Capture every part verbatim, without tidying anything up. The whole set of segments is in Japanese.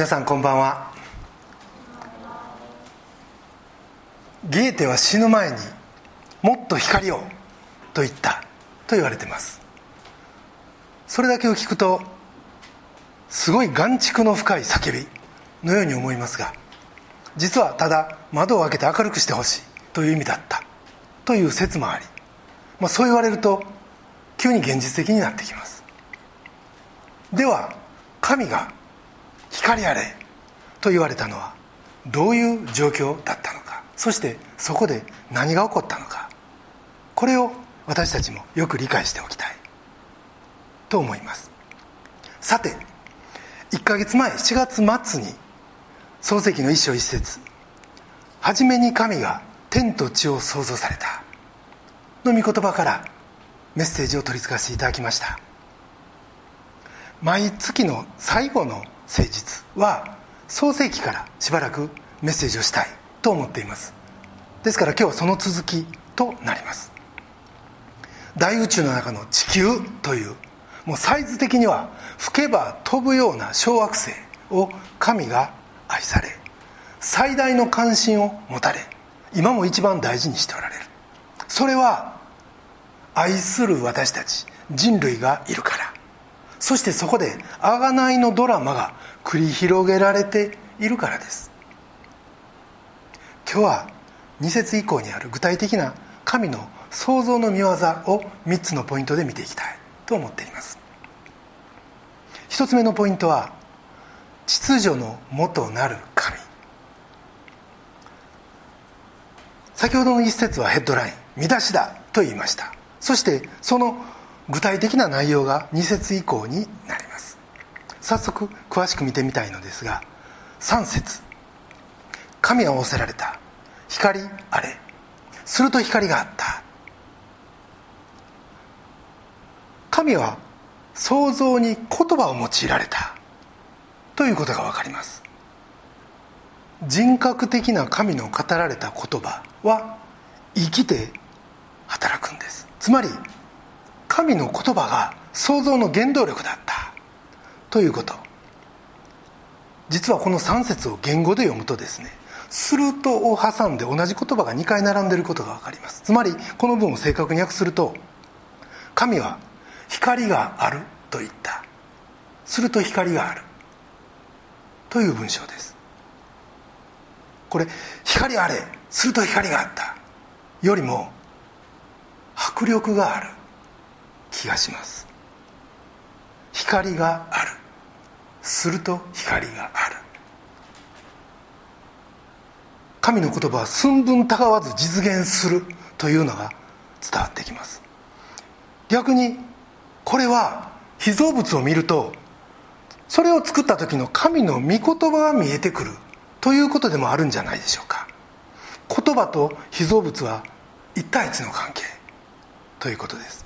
皆さんこんばんは。ゲーテは死ぬ前にもっと光をと言ったと言われています。それだけを聞くとすごい眼蓄の深い叫びのように思いますが、実はただ窓を開けて明るくしてほしいという意味だったという説もあり、まあ、そう言われると急に現実的になってきます。では神が光あれと言われたのはどういう状況だったのか、そしてそこで何が起こったのか、これを私たちもよく理解しておきたいと思います。さていっかげつまえしがつまつに創世記の一章一節、はじめに神が天と地を創造されたの御言葉からメッセージを取り付かせていただきました。毎月の最後の聖日は創世記からしばらくメッセージをしたいと思っています。ですから今日はその続きとなります。大宇宙の中の地球という、もうサイズ的には吹けば飛ぶような小惑星を神が愛され、最大の関心を持たれ、今も一番大事にしておられる。それは愛する私たち人類がいるから、そしてそこで贖いのドラマが繰り広げられているからです。今日はに節以降にある具体的な神の創造の御業をみっつのポイントで見ていきたいと思っています。ひとつめのポイントは秩序の元なる神。先ほどの一節はヘッドライン見出しだと言いました。そしてその具体的な内容がに節以降になります。早速詳しく見てみたいのですが、さん節、神は仰せられた、光あれ、すると光があった。神は創造に言葉を用いられたということが分かります。人格的な神の語られた言葉は生きて働くんです。つまり神の言葉が創造の原動力だったということ。実はこのさん節を言語で読むとですね、するとを挟んで同じ言葉がにかい並んでいることが分かります。つまりこの文を正確に訳すると、神は光があると言った、すると光があるという文章です。これ光あれ、すると光があったよりも迫力がある気がします。光がある、すると光がある。神の言葉は寸分たがわず実現するというのが伝わってきます。逆にこれは被造物を見ると、それを作った時の神の御言葉が見えてくるということでもあるんじゃないでしょうか。言葉と被造物はいち対いちの関係ということです。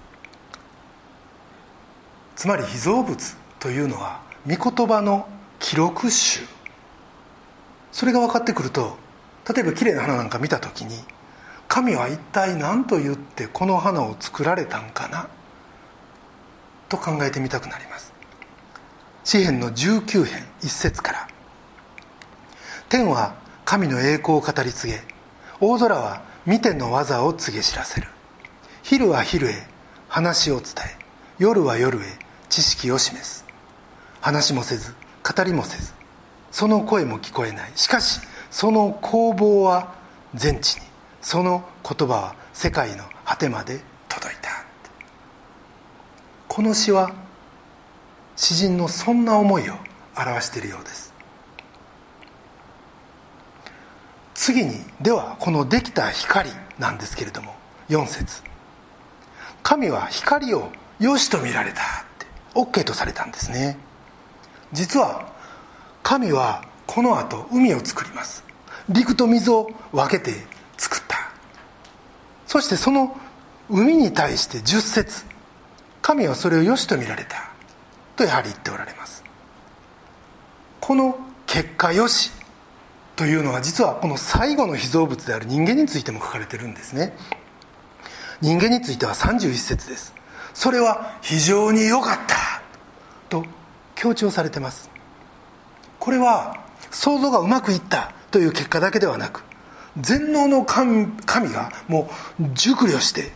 つまり被造物というのは御言葉の記録集。それが分かってくると、例えば綺麗な花なんか見た時に、神は一体何と言ってこの花を作られたんかなと考えてみたくなります。詩編のじゅうきゅう編いち節から、天は神の栄光を語り継げ、大空は見ての技を告げ知らせる。昼は昼へ話を伝え、夜は夜へ知識を示す。話もせず語りもせず、その声も聞こえない。しかしその工房は全地に、その言葉は世界の果てまで届いた。この詩は詩人のそんな思いを表しているようです。次に、ではこのできた光なんですけれども、よん節、神は光を良しと見られたって OK とされたんですね。実は神はこの後海を作ります。陸と水を分けて作った。そしてその海に対してじゅう節、神はそれを良しと見られたとやはり言っておられます。この結果良しというのは、実はこの最後の被造物である人間についても書かれてるんですね。人間についてはさんじゅういち節です。それは非常に良かったと強調されてます。これは想像がうまくいったという結果だけではなく、全能の 神, 神がもう熟慮して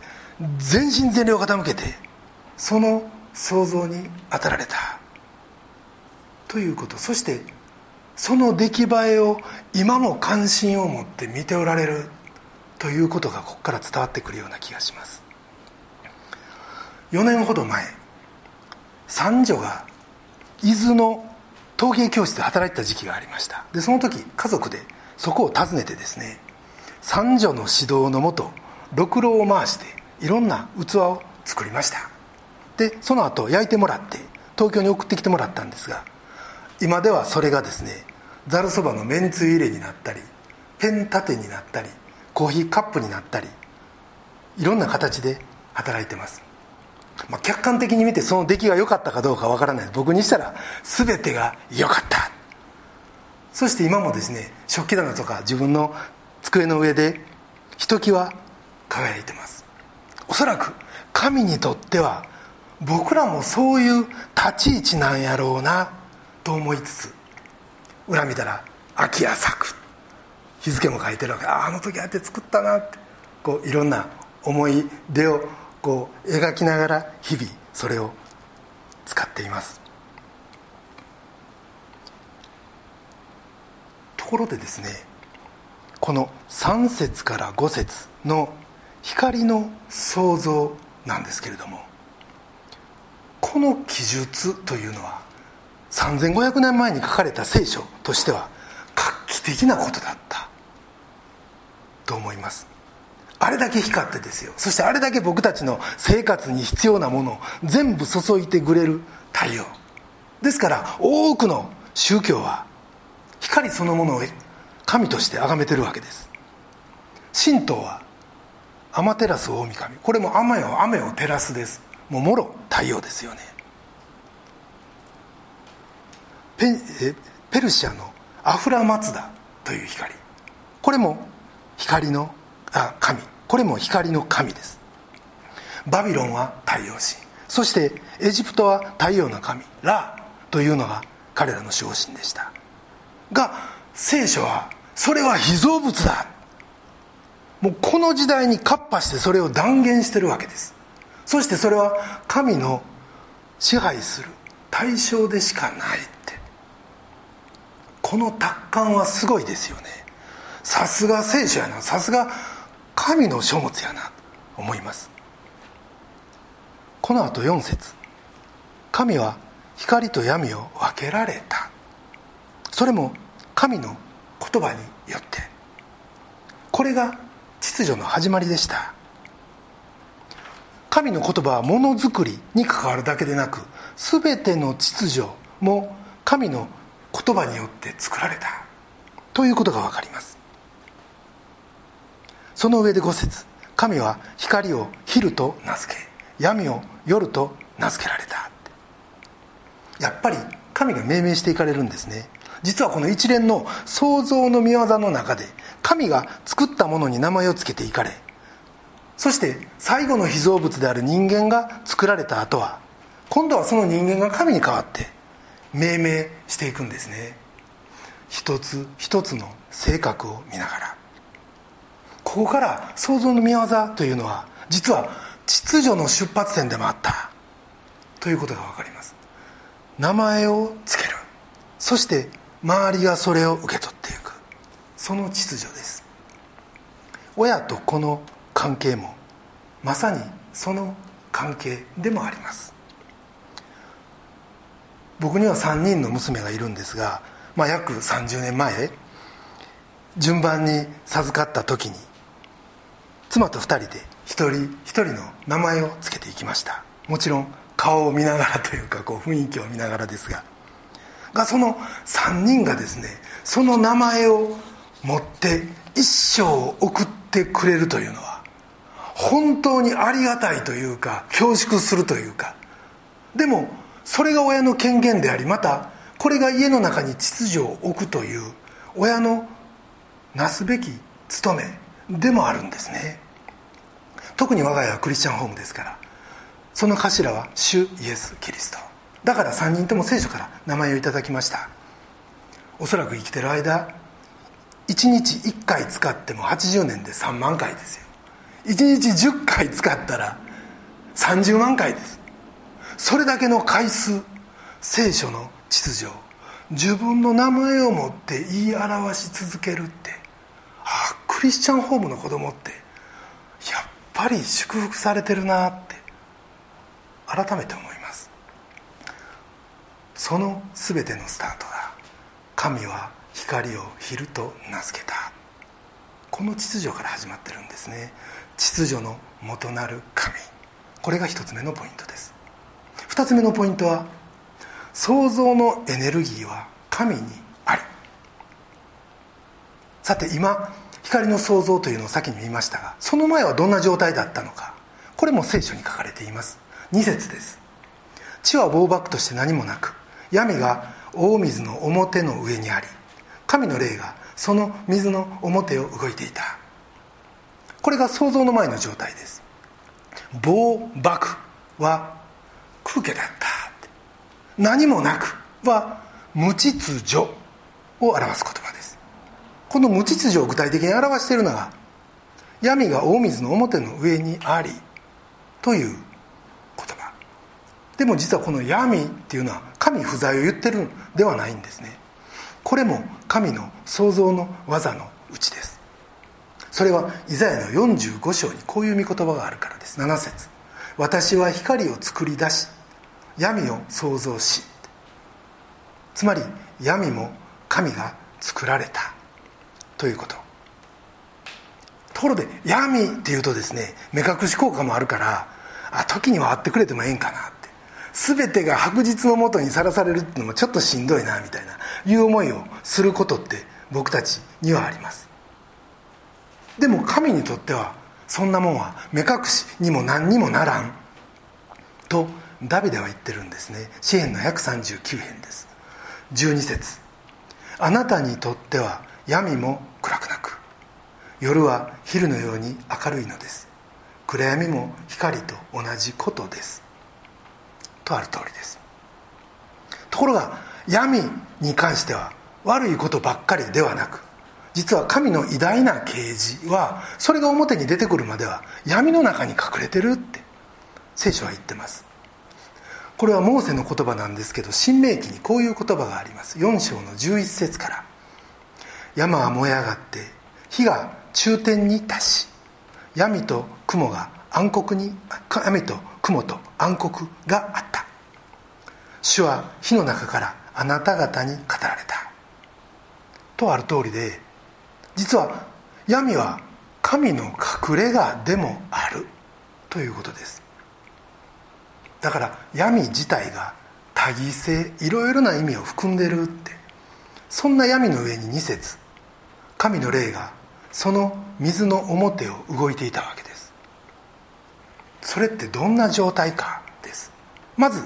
全身全霊を傾けてその想像に当たられたということ、そしてその出来栄えを今も関心を持って見ておられるということがここから伝わってくるような気がします。よねんほど前、三女が伊豆の陶芸教室で働いてた時期がありました。でその時家族でそこを訪ねてですね、三女の指導のもとろくろを回していろんな器を作りました。でその後焼いてもらって東京に送ってきてもらったんですが、今ではそれがですね、ざるそばのめんつゆ入れになったり、ペン立てになったり、コーヒーカップになったり、いろんな形で働いてます。まあ、客観的に見てその出来が良かったかどうかわからない。僕にしたら全てが良かった。そして今もですね、食器棚とか自分の机の上でひときわ輝いてます。おそらく神にとっては僕らもそういう立ち位置なんやろうなと思いつつ、裏見たら秋や咲く、日付も書いてるわけ。ああの時ああやって作ったなって、こういろんな思い出をこう描きながら日々それを使っています。ところでですね、このさん節からご節の光の創造なんですけれども、この記述というのはさんぜんごひゃくねんまえに書かれた聖書としては画期的なことだったと思います。あれだけ光ってですよ、そしてあれだけ僕たちの生活に必要なものを全部注いでくれる太陽ですから、多くの宗教は光そのものを神として崇めてるわけです。神道はアマテラス大御神、これも雨を雨を照らすです。もうもろ太陽ですよね。 ペ, えペルシアのアフラマツダという光、これも光のあ神これも光の神です。バビロンは太陽神、そしてエジプトは太陽の神ラというのが彼らの守護神でしたが、聖書はそれは被造物だ、もうこの時代にカッパしてそれを断言してるわけです。そしてそれは神の支配する対象でしかないって、この達観はすごいですよね。さすが聖書やな、さすが神の書物やなと思います。このあとよん節、神は光と闇を分けられた、それも神の言葉によって、これが秩序の始まりでした。神の言葉はものづくりに関わるだけでなく、全ての秩序も神の言葉によって作られたということがわかります。その上でご節、神は光を昼と名付け、闇を夜と名付けられた。やっぱり神が命名していかれるんですね。実はこの一連の創造の御業の中で、神が作ったものに名前を付けていかれ、そして最後の被造物である人間が作られた後は、今度はその人間が神に代わって命名していくんですね。一つ一つの性格を見ながら、ここから創造の御業というのは実は秩序の出発点でもあったということが分かります。名前を付ける、そして周りがそれを受け取っていく、その秩序です。親と子の関係もまさにその関係でもあります。僕にはさんにんの娘がいるんですが、まあ、約さんじゅうねんまえ順番に授かった時に妻とふたりで一人一人の名前をつけていきました。もちろん顔を見ながらというか、こう雰囲気を見ながらですががそのさんにんがですね、その名前を持って一生を送ってくれるというのは本当にありがたいというか、恐縮するというか、でもそれが親の権限であり、またこれが家の中に秩序を置くという親のなすべき務めでもあるんですね。特に我が家はクリスチャンホームですから、その頭は主イエス・キリストだから、さんにんとも聖書から名前をいただきました。おそらく生きてる間いちにちいっかい使ってもはちじゅうねんでさんまんかいですよ。いちにちじゅっかい使ったらさんじゅうまんかいです。それだけの回数、聖書の秩序、自分の名前を持って言い表し続けるって、ああクリスチャンホームの子供ってやっぱり祝福されてるなって改めて思います。その全てのスタートが、神は光を昼と名付けた、この秩序から始まってるんですね。秩序の元なる神、これが一つ目のポイントです。二つ目のポイントは、創造のエネルギーは神にあり。さて今光の創造というのを先に言いましたが、その前はどんな状態だったのか、これも聖書に書かれています。二節です。地は暴漠として何もなく、闇が大水の表の上にあり、神の霊がその水の表を動いていた。これが創造の前の状態です。暴漠は空気だった、何もなくは無秩序を表す言葉です。この無秩序を具体的に表しているのが、闇が大水の表の上にありという言葉でも、実はこの闇っていうのは神不在を言ってるんではないんですね。これも神の創造の技のうちです。それはイザヤのよんじゅうご章にこういう御言葉があるからです。なな節、私は光を作り出し闇を創造し、つまり闇も神が作られたということ。ところで闇っていうとですね、目隠し効果もあるから、あ時には会ってくれてもええんかなって、全てが白日のもとにさらされるっていうのもちょっとしんどいなみたいないう思いをすることって僕たちにはあります。でも神にとってはそんなもんは目隠しにも何にもならんとダビデは言ってるんですね。詩編のひゃくさんじゅうきゅう編です。じゅうに節、あなたにとっては闇も暗くなく、夜は昼のように明るいのです。暗闇も光と同じことです、とある通りです。ところが闇に関しては悪いことばっかりではなく、実は神の偉大な啓示はそれが表に出てくるまでは闇の中に隠れてるって聖書は言ってます。これはモーセの言葉なんですけど、新明記にこういう言葉があります。よん章のじゅういち節から、山は燃え上がって火が中天に達し、闇と雲が暗黒に闇と雲と暗黒があった。主は火の中からあなた方に語られた、とある通りで、実は闇は神の隠れ家でもあるということです。だから闇自体が多義性、いろいろな意味を含んでるって、そんな闇の上にに節、神の霊がその水の表を動いていたわけです。それってどんな状態かです。まず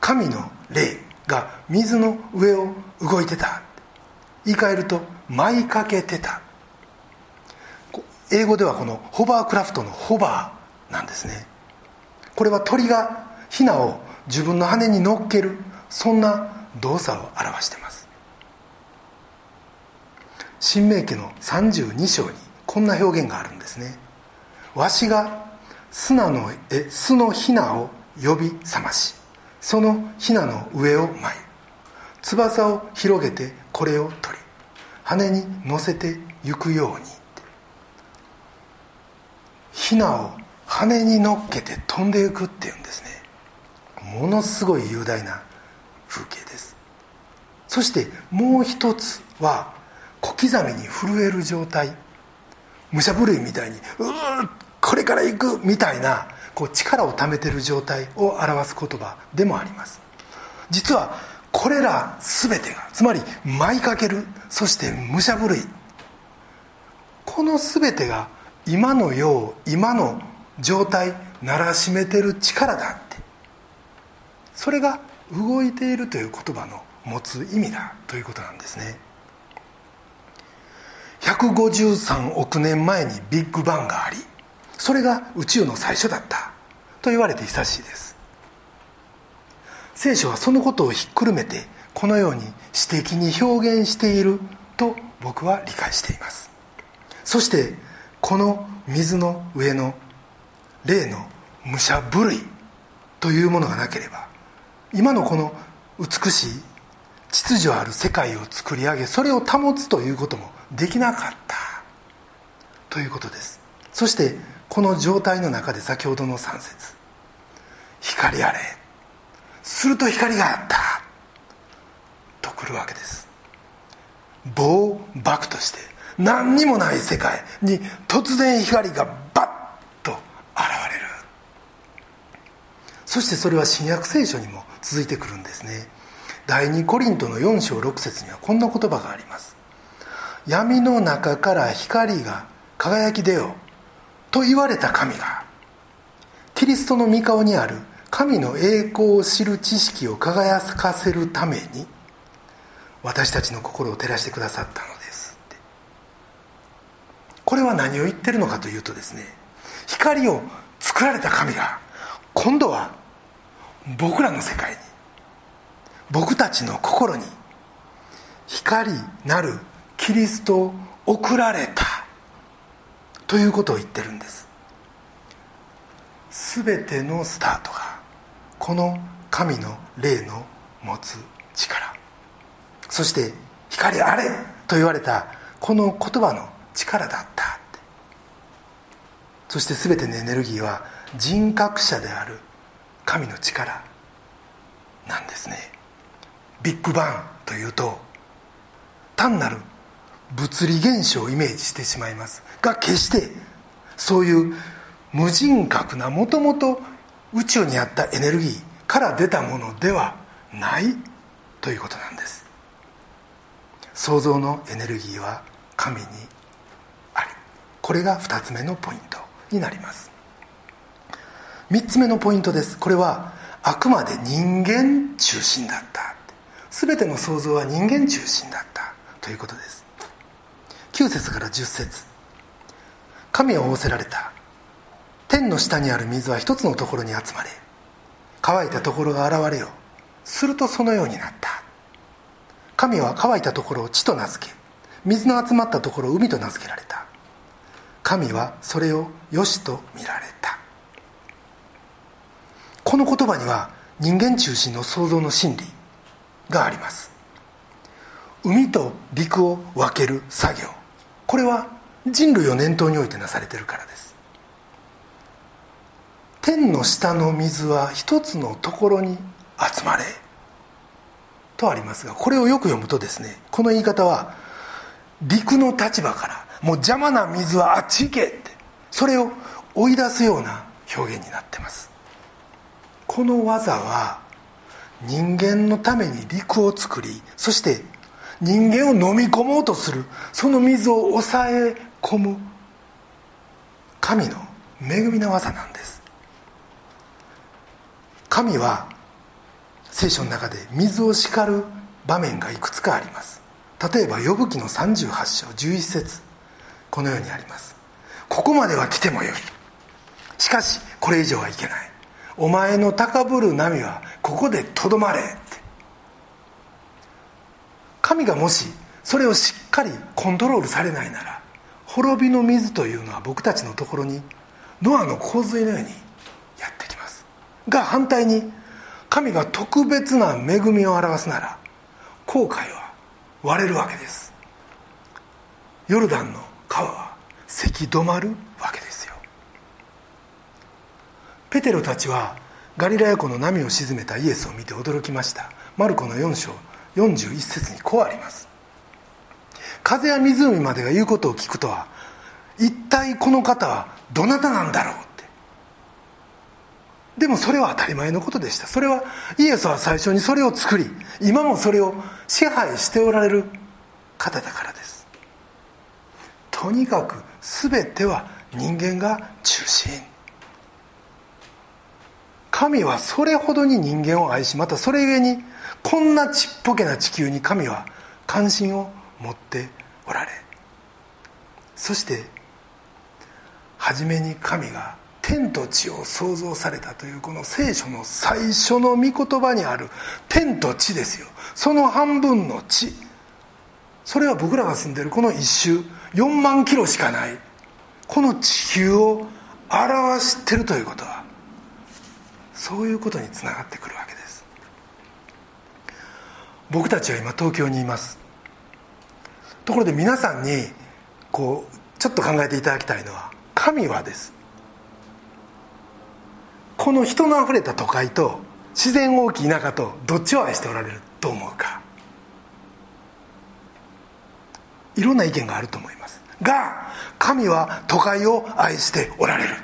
神の霊が水の上を動いてた、言い換えると舞いかけてた。英語ではこのホバークラフトのホバーなんですね。これは鳥がヒナを自分の羽に乗っける、そんな動作を表しています。新明記のさんじゅうに章にこんな表現があるんですね。わしが巣のヒナを呼び覚まし、そのヒナの上を舞い、翼を広げてこれを取り、羽に乗せて行くように。ヒナを羽に乗っけて飛んでいくっていうんですね。ものすごい雄大な風景です。そしてもう一つは、小刻みに震える状態、武者震いみたいにうーこれから行くみたいな、こう力をためてる状態を表す言葉でもあります。実はこれら全てが、つまり舞いかける、そして武者震い、この全てが今のよう今の状態ならしめてる力だって、それが動いているという言葉の持つ意味だということなんですね。ひゃくごじゅうさんおく年前にビッグバンがあり、それが宇宙の最初だったと言われて久しいです。聖書はそのことをひっくるめてこのように詩的に表現していると僕は理解しています。そしてこの水の上の例の武者震いというものがなければ、今のこの美しい秩序ある世界を作り上げ、それを保つということもできなかったということです。そしてこの状態の中で先ほどのさん節、光あれ、すると光があったと来るわけです。棒爆として何にもない世界に突然光がバッと現れる。そしてそれは新約聖書にも続いてくるんですね。だいにコリントのよん章ろく節にはこんな言葉があります。闇の中から光が輝き出ようと言われた神が、キリストの御顔にある神の栄光を知る知識を輝かせるために私たちの心を照らしてくださったのですって。これは何を言ってるのかというとですね、光を作られた神が今度は僕らの世界に、僕たちの心に光なるキリストを送られたということを言ってるんです。すべてのスタートがこの神の霊の持つ力、そして光あれと言われたこの言葉の力だったって。そしてすべてのエネルギーは人格者である神の力なんですね。ビッグバンというと単なる物理現象をイメージしてしまいますが、決してそういう無人格なもともと宇宙にあったエネルギーから出たものではないということなんです。創造のエネルギーは神にあり、これがふたつめのポイントになります。みっつめのポイントです。これはあくまで人間中心だった、全ての創造は人間中心だったということです。きゅう節からじゅう節、神は仰せられた、天の下にある水は一つのところに集まれ、乾いたところが現れよう、するとそのようになった。神は乾いたところを地と名付け、水の集まったところを海と名付けられた。神はそれをよしと見られた。この言葉には人間中心の創造の真理があります。海と陸を分ける作業、これは人類を念頭においてなされているからです。天の下の水は一つのところに集まれとありますが、これをよく読むとですね、この言い方は陸の立場からもう邪魔な水はあっち行けって、それを追い出すような表現になってます。この技は人間のために陸を作り、そして人間を飲み込もうとする、その水を抑え込む神の恵みの技なんです。神は聖書の中で水を叱る場面がいくつかあります。例えばヨブ記のさんじゅうはち章じゅういち節、このようにあります。ここまでは来てもよい、しかしこれ以上はいけない、お前の高ぶる波はここでとどまれ。神がもしそれをしっかりコントロールされないなら、滅びの水というのは僕たちのところにノアの洪水のようにやってきますが、反対に神が特別な恵みを表すなら紅海は割れるわけです。ヨルダンの川は堰き止まるわけですよ。ペテロたちはガリラヤ湖の波を沈めたイエスを見て驚きました。マルコのよん章よんじゅういち節にこうあります。風や湖までが言うことを聞くとは、一体この方はどなたなんだろうって。でもそれは当たり前のことでした。それはイエスは最初にそれを作り、今もそれを支配しておられる方だからです。とにかく全ては人間が中心。神はそれほどに人間を愛し、またそれゆえにこんなちっぽけな地球に神は関心を持っておられ、そして初めに神が天と地を創造されたというこの聖書の最初の御言葉にある天と地ですよ。その半分の地、それは僕らが住んでるこの一周よんまんキロしかない、この地球を表してるということは、そういうことにつながってくるわけです。僕たちは今東京にいます。ところで皆さんにこうちょっと考えていただきたいのは、神はです、この人のあふれた都会と自然大きい田舎とどっちを愛しておられると思うか。いろんな意見があると思いますが、神は都会を愛しておられる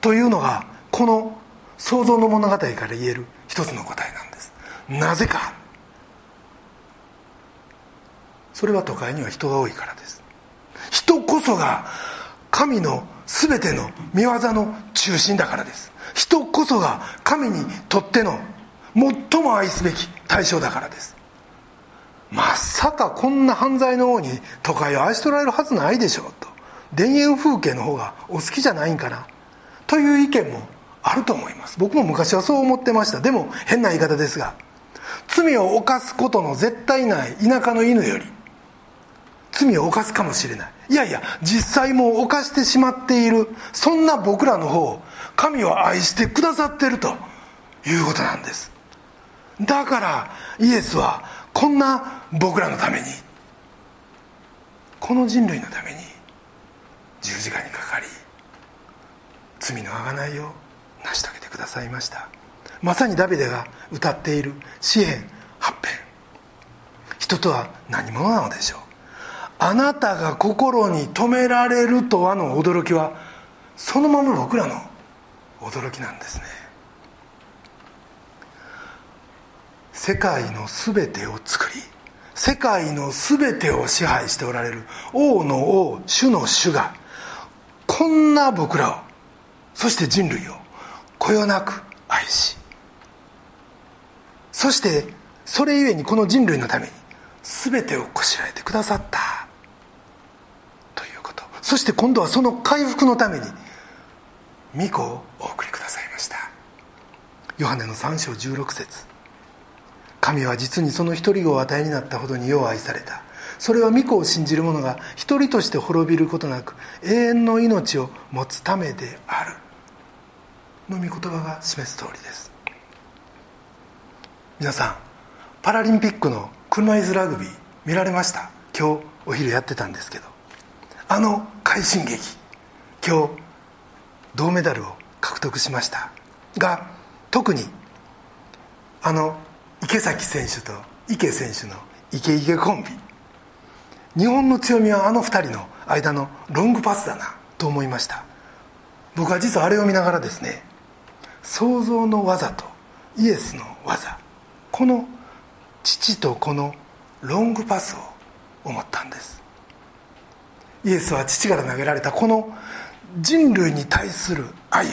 というのがこの創造の物語から言える一つの答えなんです。なぜか、それは都会には人が多いからです。人こそが神の全ての御業の中心だからです。人こそが神にとっての最も愛すべき対象だからです。まさかこんな犯罪の王に都会を愛しておられるはずないでしょうと、田園風景の方がお好きじゃないんかなという意見もあると思います。僕も昔はそう思ってました。でも変な言い方ですが、罪を犯すことの絶対ない田舎の犬より罪を犯すかもしれない、いやいや実際もう犯してしまっている、そんな僕らの方を神は愛してくださっているということなんです。だからイエスはこんな僕らのために、この人類のために十字架にかかり、罪の贖いを成し遂げてくださいました。まさにダビデが歌っている詩編はちへん、人とは何者なのでしょう、あなたが心に留められるとはの驚きはそのまま僕らの驚きなんですね。世界のすべてを作り、世界のすべてを支配しておられる王の王、主の主がこんな僕らを、そして人類をこよなく愛し、そしてそれゆえにこの人類のためにすべてをこしらえてくださったということ。そして今度はその回復のために御子をお送りくださいました。ヨハネのさんしょうじゅうろくせつ、神は実にその一人をお与えになったほどによう愛された、それは御子を信じる者が一人として滅びることなく永遠の命を持つためであるの御言葉が示す通りです。皆さん、パラリンピックの車いすラグビー見られました？今日お昼やってたんですけど、あの快進撃、今日銅メダルを獲得しましたが、特にあの池崎選手と池選手のイケイケコンビ、日本の強みはあのふたりの間のロングパスだなと思いました。僕は実はあれを見ながらですね、創造の技とイエスの技、この父とこのロングパスを思ったんです。イエスは父から投げられたこの人類に対する愛を、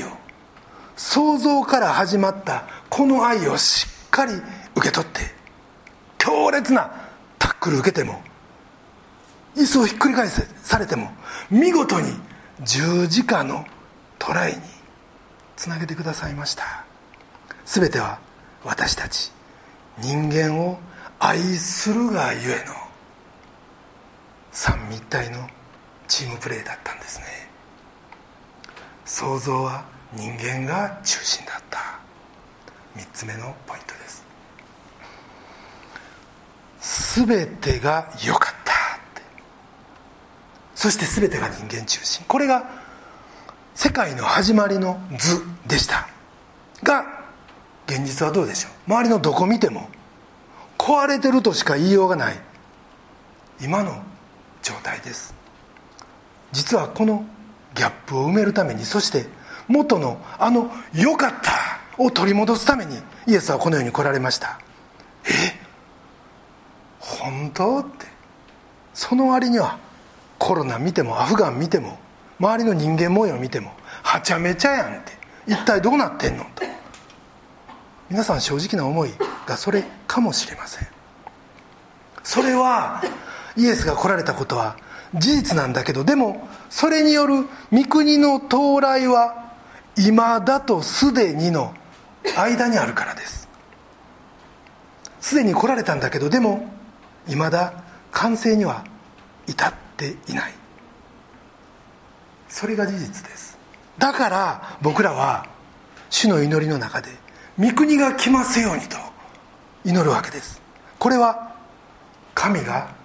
創造から始まったこの愛をしっかり受け取って、強烈なタックル受けても、椅子をひっくり返されても、見事に十字架のトライにつなげてくださいました。すべては私たち人間を愛するがゆえの三位一体のチームプレーだったんですね。創造は人間が中心だった、三つ目のポイントです。全てが良かったって、そして全てが人間中心、これが世界の始まりの図でしたが、現実はどうでしょう。周りのどこ見ても壊れてるとしか言いようがない今の状態です。実はこのギャップを埋めるために、そして元のあの良かったを取り戻すためにイエスはこの世に来られました。え本当って、その割にはコロナ見てもアフガン見ても周りの人間模様見てもはちゃめちゃやんって、一体どうなってんのと、皆さん正直な思いがそれかもしれません。それはイエスが来られたことは事実なんだけど、でもそれによる御国の到来は今だとすでにの間にあるからです。すでに来られたんだけど、でもいまだ完成には至っていない。それが事実です。だから僕らは主の祈りの中で御国が来ますようにと祈るわけです。これは神が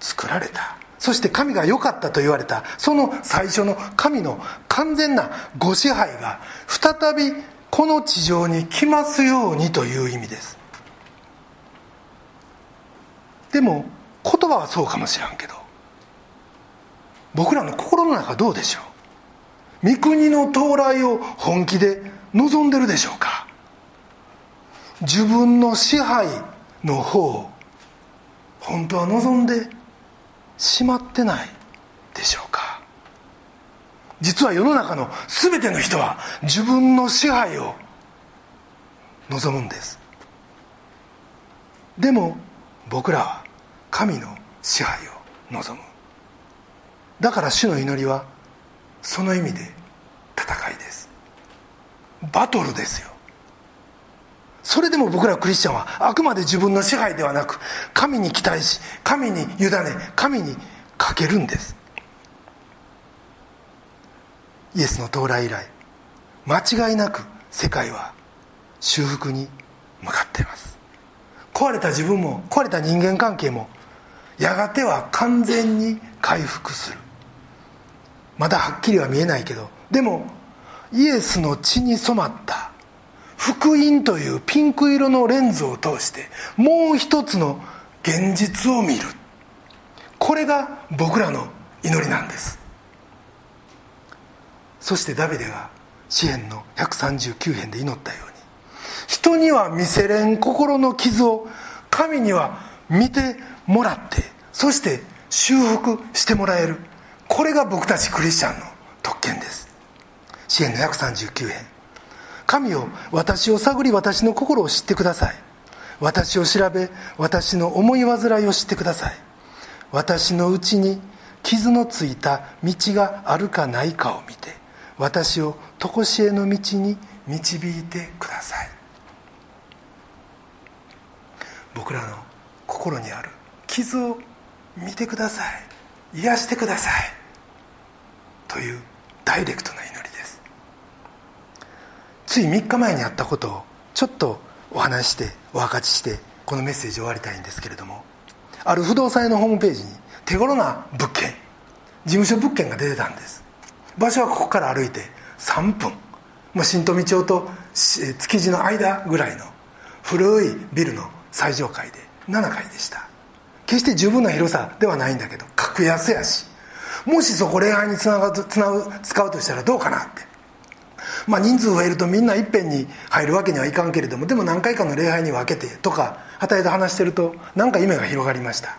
作られた、そして神が良かったと言われたその最初の神の完全なご支配が再びこの地上に来ますようにという意味です。でも言葉はそうかもしらんけど、僕らの心の中はどうでしょう。御国の到来を本気で望んでるでしょうか。自分の支配の方を本当は望んでしまってないでしょうか。実は世の中の全ての人は自分の支配を望むんです。でも僕らは神の支配を望む。だから主の祈りはその意味で戦いです。バトルですよ。それでも僕らクリスチャンはあくまで自分の支配ではなく、神に期待し、神に委ね、神にかけるんです。イエスの到来以来、間違いなく世界は修復に向かっています。壊れた自分も壊れた人間関係もやがては完全に回復する。まだはっきりは見えないけど、でもイエスの血に染まった福音というピンク色のレンズを通してもう一つの現実を見る。これが僕らの祈りなんです。そしてダビデが詩編のひゃくさんじゅうきゅうへんで祈ったように、人には見せれん心の傷を神には見てもらって、そして修復してもらえる。これが僕たちクリスチャンの特権です。詩編のひゃくさんじゅうきゅうへん、神よ、私を探り私の心を知ってください。私を調べ私の思い煩いを知ってください。私のうちに傷のついた道があるかないかを見て、私を常しえの道に導いてください。僕らの心にある傷を見てください、癒してくださいというダイレクトな祈りです。ついみっかまえにあったことをちょっとお話してお分かちしてこのメッセージを終わりたいんですけれども、ある不動産屋のホームページに手頃な物件、事務所物件が出てたんです。場所はここから歩いてさんぷん、もう新富町と築地の間ぐらいの古いビルの最上階でななかいでした。決して十分な広さではないんだけど、格安やし、もしそこ恋愛につながつなう使うとしたらどうかなって、まあ、人数増えるとみんないっぺんに入るわけにはいかんけれども、でも何回かの礼拝に分けてとか旗屋で話してるとなんか夢が広がりました。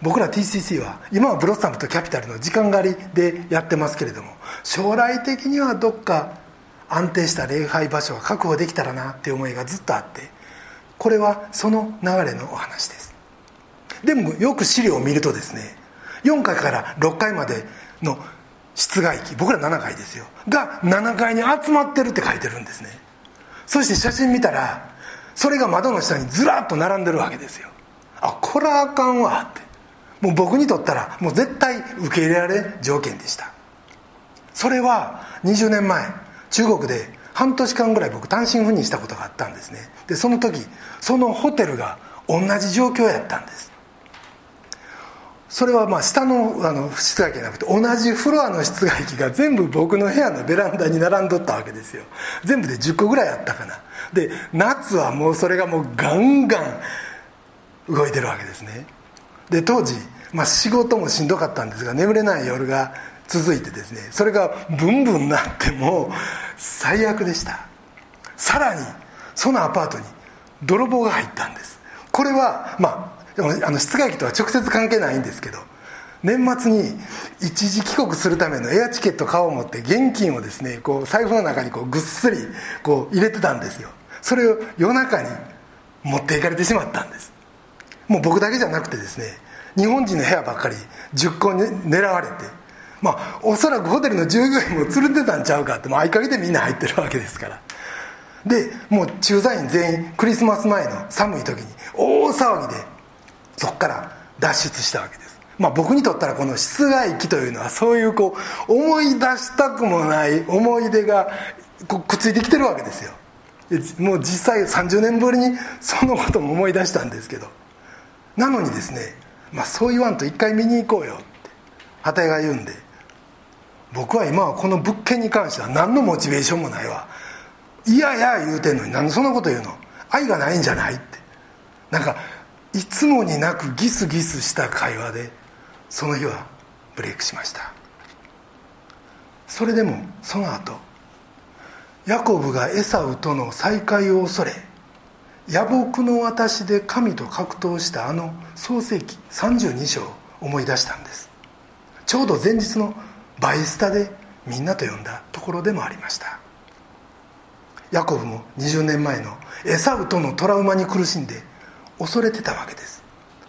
僕ら ティーシーシー は今はブロッサムとキャピタルの時間狩りでやってますけれども、将来的にはどっか安定した礼拝場所が確保できたらなっていう思いがずっとあって、これはその流れのお話です。でもよく資料を見るとですね、よんかいからろっかいまでの室外機、僕らななかいですよ、がななかいに集まってるって書いてるんですね。そして写真見たらそれが窓の下にずらっと並んでるわけですよ。あ、こらあかんわって、もう僕にとったらもう絶対受け入れられ条件でした。それはにじゅうねんまえ、中国で半年間ぐらい僕単身赴任したことがあったんですね。でその時そのホテルが同じ状況やったんです。それはまあ下 の, あの室外機じゃなくて同じフロアの室外機が全部僕の部屋のベランダに並んどったわけですよ。全部でじゅっこぐらいあったかな。で夏はもうそれがもうガンガン動いてるわけですね。で当時、まあ、仕事もしんどかったんですが、眠れない夜が続いてですね、それがブンブンなってもう最悪でした。さらにそのアパートに泥棒が入ったんです。これはまああの室外機とは直接関係ないんですけど、年末に一時帰国するためのエアチケット買おう持って現金をですね、こう財布の中にこうぐっすりこう入れてたんですよ。それを夜中に持っていかれてしまったんです。もう僕だけじゃなくてですね、日本人の部屋ばっかりじゅっこ狙われて、まあおそらくホテルの従業員も連れてたんちゃうかって、もう合鍵でみんな入ってるわけですから、でもう駐在員全員クリスマス前の寒い時に大騒ぎでそこから脱出したわけです。まあ、僕にとったらこの室外機というのはそういうこう思い出したくもない思い出がこうくっついてきてるわけですよ。もう実際さんじゅうねんぶりにそのことも思い出したんですけど、なのにですね、まあ、そう言わんと一回見に行こうよって畑が言うんで、僕は今はこの物件に関しては何のモチベーションもないわ、いやいや言うてんのに何でそんなこと言うの、愛がないんじゃないって、なんかいつもになくギスギスした会話でその日はブレイクしました。それでもその後、ヤコブがエサウとの再会を恐れ野暮の私で神と格闘したあの創世記さんじゅうに章を思い出したんです。ちょうど前日のバイスタでみんなと呼んだところでもありました。ヤコブもにじゅうねんまえのエサウとのトラウマに苦しんで恐れてたわけです。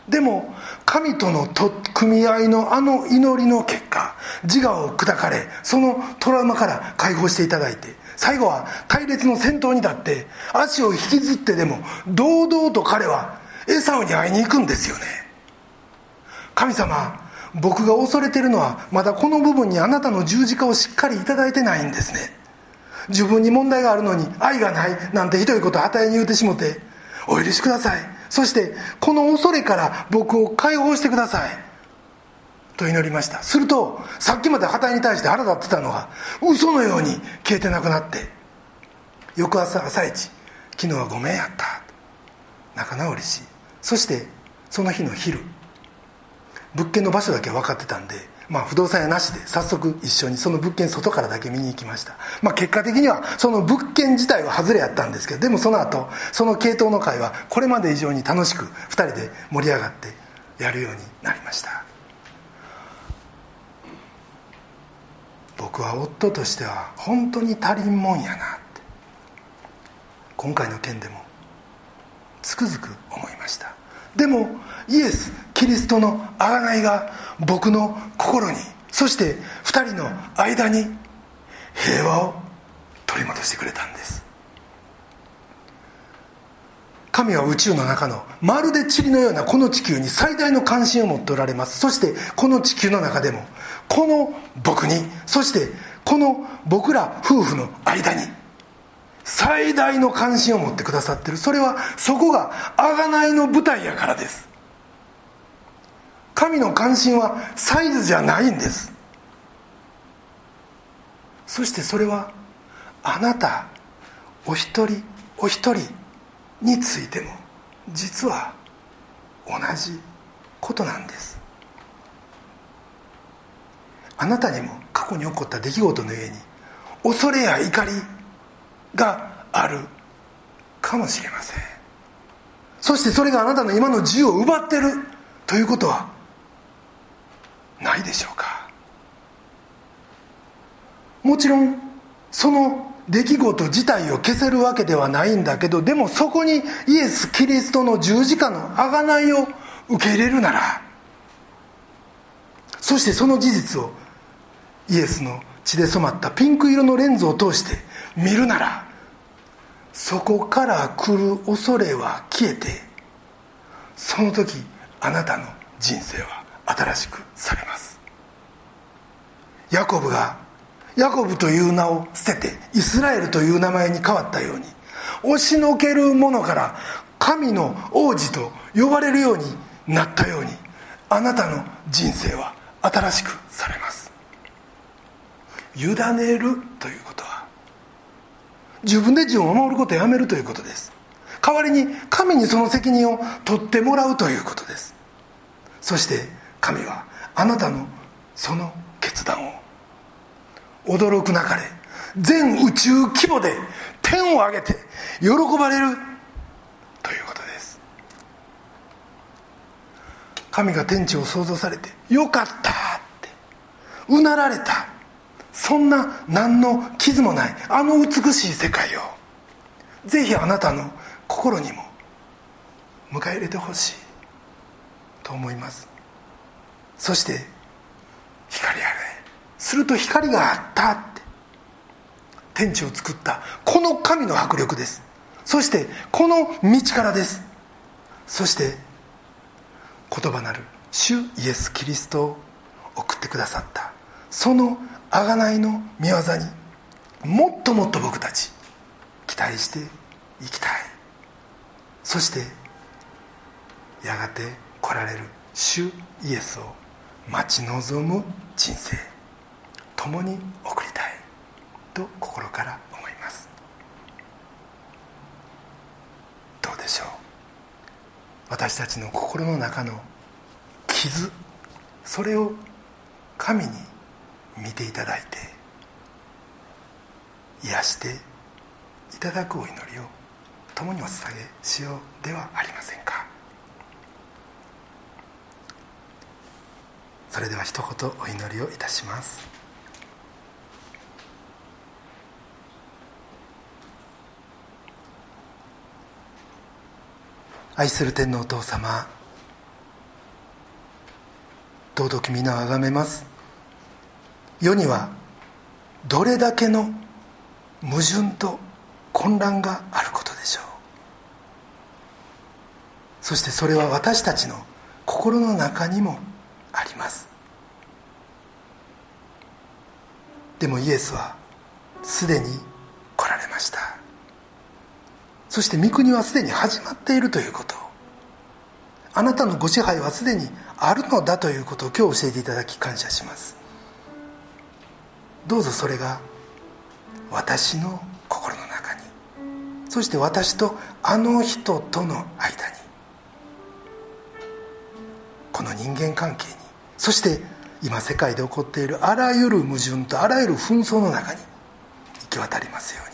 でも神との組合のあの祈りの結果、自我を砕かれそのトラウマから解放していただいて、最後は隊列の先頭に立って足を引きずってでも堂々と彼はエサウに会いに行くんですよね。神様、僕が恐れてるのはまだこの部分にあなたの十字架をしっかりいただいてないんですね。自分に問題があるのに愛がないなんてひどいことを与えに言うてしもて、お許しください、そしてこの恐れから僕を解放してくださいと祈りました。するとさっきまで畑に対して腹立ってたのが嘘のように消えてなくなって、翌朝朝一、昨日はごめんやった仲直りし、そしてその日の昼、物件の場所だけ分かってたんで、まあ、不動産屋なしで早速一緒にその物件外からだけ見に行きました。まあ、結果的にはその物件自体は外れやったんですけど、でもその後その系統の会はこれまで以上に楽しくふたりで盛り上がってやるようになりました。僕は夫としては本当に足りんもんやなって今回の件でもつくづく思いました。でもイエス・キリストの贖いが僕の心に、そして二人の間に平和を取り戻してくれたんです。神は宇宙の中のまるで塵のようなこの地球に最大の関心を持っておられます。そしてこの地球の中でもこの僕に、そしてこの僕ら夫婦の間に最大の関心を持ってくださってる。それはそこが贖いの舞台やからです。神の関心はサイズじゃないんです。そしてそれはあなたお一人お一人についても実は同じことなんです。あなたにも過去に起こった出来事のゆえに恐れや怒りがあるかもしれません。そしてそれがあなたの今の自由を奪っているということはないでしょうか。もちろんその出来事自体を消せるわけではないんだけど、でもそこにイエス・キリストの十字架の贖いを受け入れるなら、そしてその事実をイエスの血で染まったピンク色のレンズを通して見るなら、そこから来る恐れは消えて、その時あなたの人生は新しくされます。ヤコブがヤコブという名を捨ててイスラエルという名前に変わったように、押しのける者から神の王子と呼ばれるようになったように、あなたの人生は新しくされます。委ねるということは自分で自分を守ることをやめるということです。代わりに神にその責任を取ってもらうということです。そして神はあなたのその決断を驚くなかれ全宇宙規模で天を挙げて喜ばれるということです。神が天地を創造されてよかったってうなられた、そんな何の傷もないあの美しい世界をぜひあなたの心にも迎え入れてほしいと思います。そして光あれ、すると光があったって、天地を作ったこの神の迫力です。そしてこの道からです。そして言葉なる主イエスキリストを送ってくださったその贖いの御業にもっともっと僕たち期待していきたい。そしてやがて来られる主イエスを待ち望む人生共に送りたいと心から思います。どうでしょう。私たちの心の中の傷、それを神に見ていただいて癒していただくお祈りを共にお捧げしようではありませんか。それでは一言お祈りをいたします。愛する天のお父様、どうぞ君をあがめます。世にはどれだけの矛盾と混乱があることでしょう。そしてそれは私たちの心の中にもあります。でもイエスはすでに来られました。そして御国はすでに始まっているということ、あなたのご支配はすでにあるのだということを今日教えていただき感謝します。どうぞそれが私の心の中に、そして私とあの人との間に、この人間関係に、そして今世界で起こっているあらゆる矛盾とあらゆる紛争の中に行き渡りますように。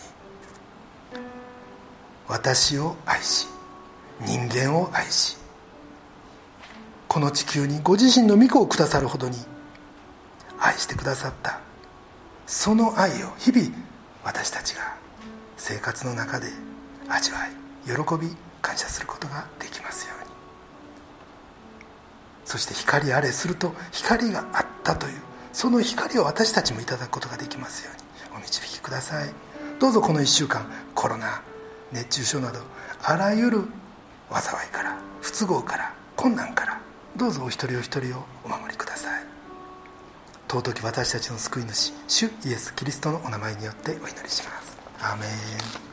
私を愛し人間を愛し、この地球にご自身の御子をくださるほどに愛してくださった、その愛を日々私たちが生活の中で味わい、喜び、感謝することができますように。そして光あれすると光があったという、その光を私たちもいただくことができますようにお導きください。どうぞこのいっしゅうかん、コロナ、熱中症などあらゆる災いから、不都合から、困難から、どうぞお一人お一人をお守りください。尊き私たちの救い主、主イエス・キリストのお名前によってお祈りします。アーメン。